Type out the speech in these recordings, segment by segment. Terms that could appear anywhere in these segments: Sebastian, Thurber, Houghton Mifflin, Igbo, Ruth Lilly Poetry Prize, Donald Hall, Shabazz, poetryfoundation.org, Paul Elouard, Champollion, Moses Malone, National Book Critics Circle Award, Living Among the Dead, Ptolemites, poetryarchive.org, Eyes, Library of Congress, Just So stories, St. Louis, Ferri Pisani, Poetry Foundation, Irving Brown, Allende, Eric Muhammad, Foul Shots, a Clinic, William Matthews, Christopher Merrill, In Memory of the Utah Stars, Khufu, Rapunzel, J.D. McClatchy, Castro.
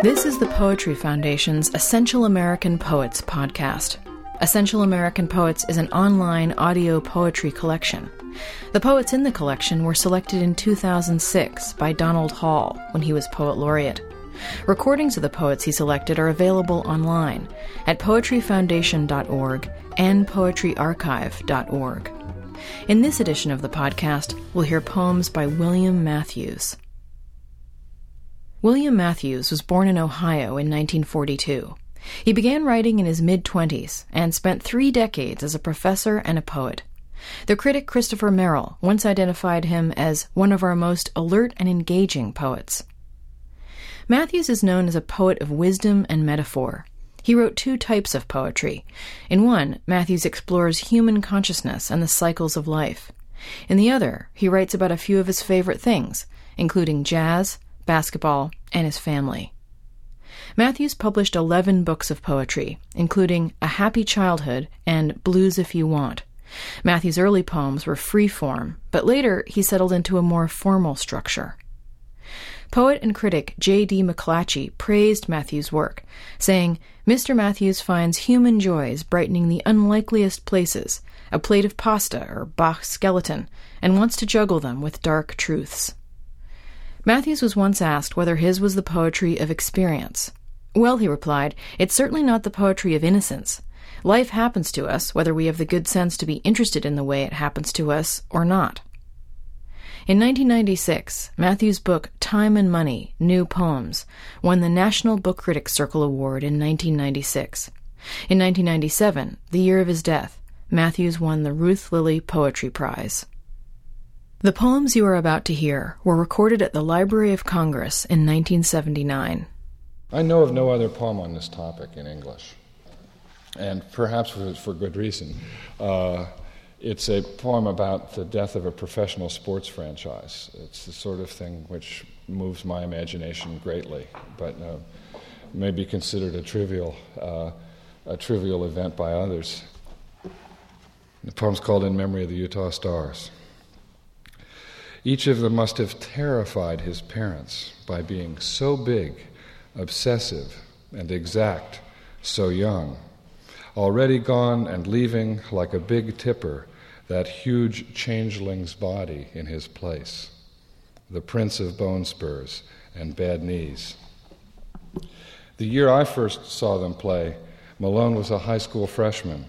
This is the Poetry Foundation's Essential American Poets podcast. Essential American Poets is an online audio poetry collection. The poets in the collection were selected in 2006 by Donald Hall when he was Poet Laureate. Recordings of the poets he selected are available online at poetryfoundation.org and poetryarchive.org. In this edition of the podcast, we'll hear poems by William Matthews. William Matthews was born in Ohio in 1942. He began writing in his mid-20s and spent 3 decades as a professor and a poet. The critic Christopher Merrill once identified him as one of our most alert and engaging poets. Matthews is known as a poet of wisdom and metaphor. He wrote 2 types of poetry. In one, Matthews explores human consciousness and the cycles of life. In the other, he writes about a few of his favorite things, including jazz, basketball, and his family. Matthews published 11 books of poetry, including A Happy Childhood and Blues If You Want. Matthews' early poems were free form, but later he settled into a more formal structure. Poet and critic J.D. McClatchy praised Matthews' work, saying, "Mr. Matthews finds human joys brightening the unlikeliest places, a plate of pasta or Bach's skeleton, and wants to juggle them with dark truths." Matthews was once asked whether his was the poetry of experience. "Well," he replied, "it's certainly not the poetry of innocence. Life happens to us, whether we have the good sense to be interested in the way it happens to us or not." In 1996, Matthews' book Time and Money, New Poems won the National Book Critics Circle Award in 1996. In 1997, the year of his death, Matthews won the Ruth Lilly Poetry Prize. The poems you are about to hear were recorded at the Library of Congress in 1979. I know of no other poem on this topic in English, and perhaps for good reason. It's a poem about the death of a professional sports franchise. It's the sort of thing which moves my imagination greatly, but may be considered a trivial event by others. The poem's called In Memory of the Utah Stars. Each of them must have terrified his parents by being so big, obsessive, and exact, so young. Already gone and leaving, like a big tipper, that huge changeling's body in his place, the prince of bone spurs and bad knees. The year I first saw them play, Malone was a high school freshman,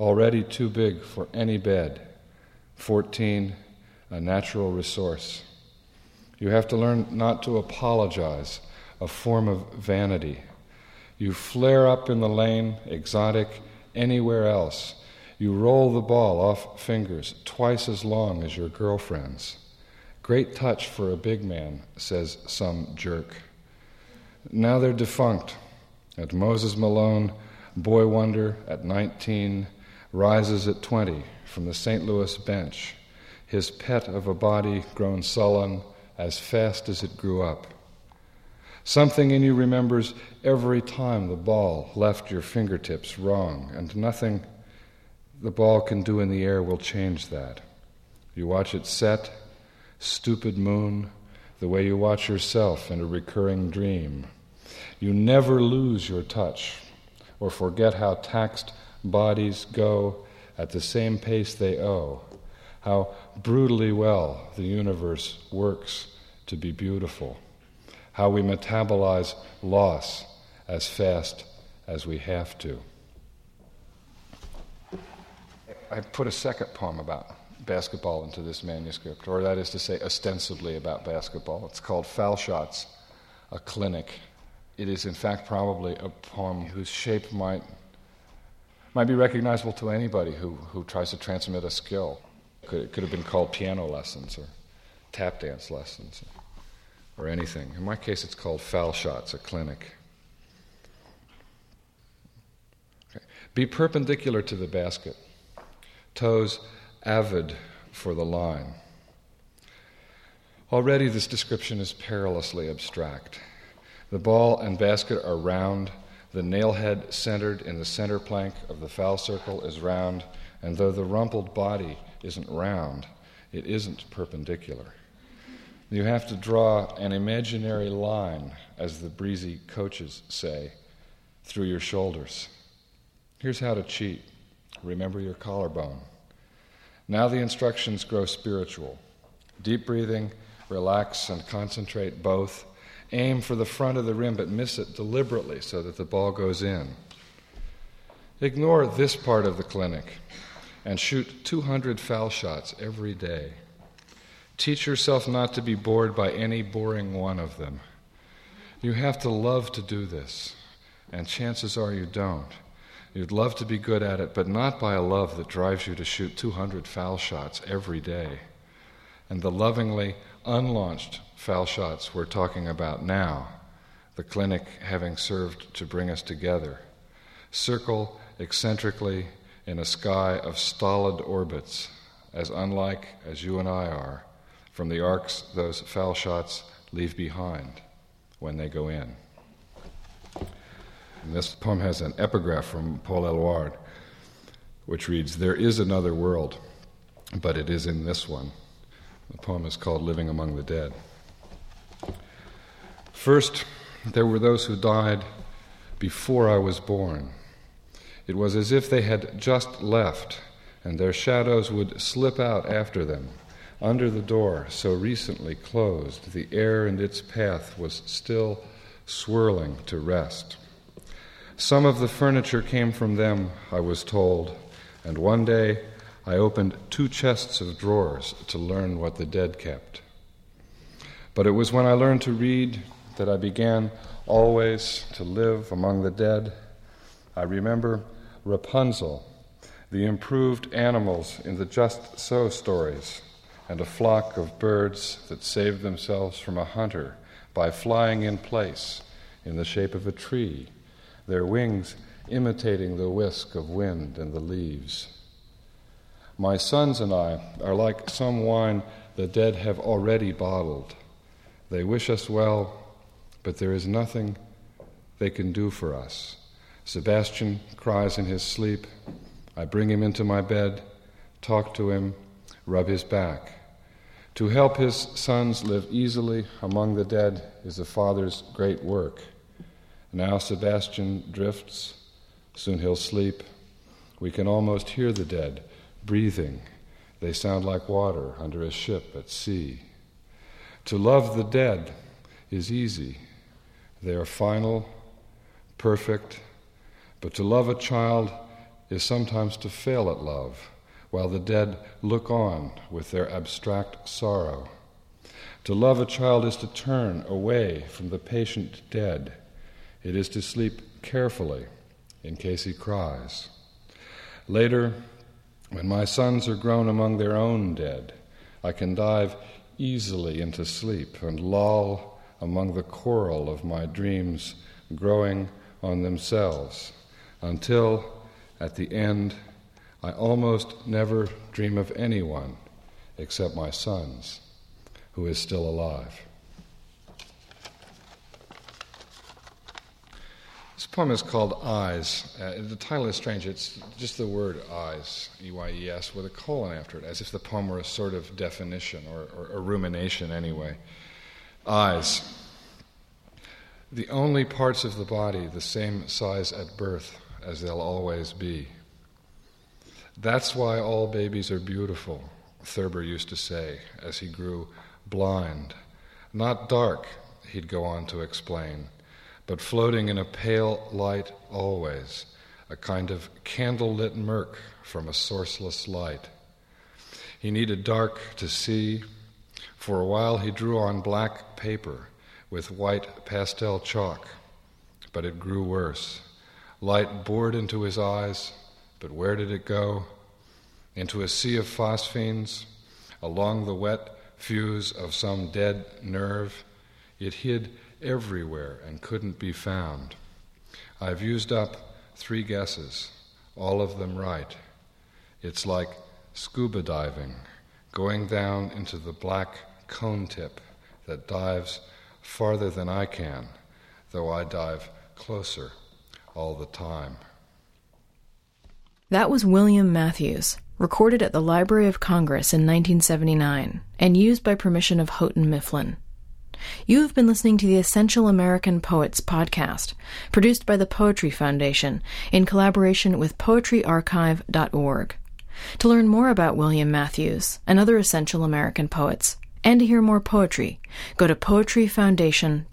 already too big for any bed, 14, a natural resource. You have to learn not to apologize, a form of vanity. You flare up in the lane, exotic, anywhere else. You roll the ball off fingers twice as long as your girlfriend's. Great touch for a big man, says some jerk. Now they're defunct. At Moses Malone, boy wonder at 19, rises at 20 from the St. Louis bench, his pet of a body grown sullen as fast as it grew up. Something in you remembers every time the ball left your fingertips wrong, and nothing the ball can do in the air will change that. You watch it set, stupid moon, the way you watch yourself in a recurring dream. You never lose your touch or forget how taxed bodies go at the same pace they owe, how brutally well the universe works to be beautiful, how we metabolize loss as fast as we have to. I put a second poem about basketball into this manuscript, or that is to say, ostensibly about basketball. It's called Foul Shots, a Clinic. It is, in fact, probably a poem whose shape might be recognizable to anybody who tries to transmit a skill. It could have been called piano lessons or tap dance lessons or anything. In my case, it's called Foul Shots, a Clinic. Okay. Be perpendicular to the basket, toes avid for the line. Already this description is perilously abstract. The ball and basket are round, the nail head centered in the center plank of the foul circle is round, and though the rumpled body isn't round, it isn't perpendicular. You have to draw an imaginary line, as the breezy coaches say, through your shoulders. Here's how to cheat. Remember your collarbone. Now the instructions grow spiritual. Deep breathing, relax and concentrate both. Aim for the front of the rim, but miss it deliberately so that the ball goes in. Ignore this part of the clinic and shoot 200 foul shots every day. Teach yourself not to be bored by any boring one of them. You have to love to do this, and chances are you don't. You'd love to be good at it, but not by a love that drives you to shoot 200 foul shots every day. And the lovingly unlaunched foul shots we're talking about now, the clinic having served to bring us together, circle eccentrically in a sky of stolid orbits, as unlike as you and I are, from the arcs those foul shots leave behind when they go in. And this poem has an epigraph from Paul Elouard, which reads, "There is another world, but it is in this one." The poem is called Living Among the Dead. First, there were those who died before I was born. It was as if they had just left, and their shadows would slip out after them. Under the door, so recently closed, the air and its path was still swirling to rest. Some of the furniture came from them, I was told, and one day I opened 2 chests of drawers to learn what the dead kept. But it was when I learned to read that I began always to live among the dead. I remember Rapunzel, the improved animals in the Just So stories, and a flock of birds that saved themselves from a hunter by flying in place in the shape of a tree, their wings imitating the whisk of wind and the leaves. My sons and I are like some wine the dead have already bottled. They wish us well, but there is nothing they can do for us. Sebastian cries in his sleep. I bring him into my bed, talk to him, rub his back. To help his sons live easily among the dead is a father's great work. Now Sebastian drifts, soon he'll sleep. We can almost hear the dead breathing. They sound like water under a ship at sea. To love the dead is easy. They are final, perfect, but to love a child is sometimes to fail at love, while the dead look on with their abstract sorrow. To love a child is to turn away from the patient dead. It is to sleep carefully in case he cries. Later, when my sons are grown among their own dead, I can dive easily into sleep and loll among the coral of my dreams growing on themselves until, at the end, I almost never dream of anyone except my sons, who is still alive. This poem is called Eyes. The title is strange. It's just the word eyes, E-Y-E-S, with a colon after it, as if the poem were a sort of definition or a rumination anyway. Eyes. The only parts of the body the same size at birth as they'll always be. That's why all babies are beautiful, Thurber used to say as he grew blind. Not dark, he'd go on to explain, but floating in a pale light always, a kind of candlelit murk from a sourceless light. He needed dark to see. For a while he drew on black paper with white pastel chalk, but it grew worse. Light bored into his eyes, but where did it go? Into a sea of phosphines, along the wet fuse of some dead nerve. It hid everywhere and couldn't be found. I've used up 3 guesses, all of them right. It's like scuba diving, going down into the black cone tip that dives farther than I can, though I dive closer all the time. That was William Matthews, recorded at the Library of Congress in 1979 and used by permission of Houghton Mifflin. You have been listening to the Essential American Poets podcast, produced by the Poetry Foundation in collaboration with poetryarchive.org. To learn more about William Matthews and other Essential American Poets, and to hear more poetry, go to poetryfoundation.org.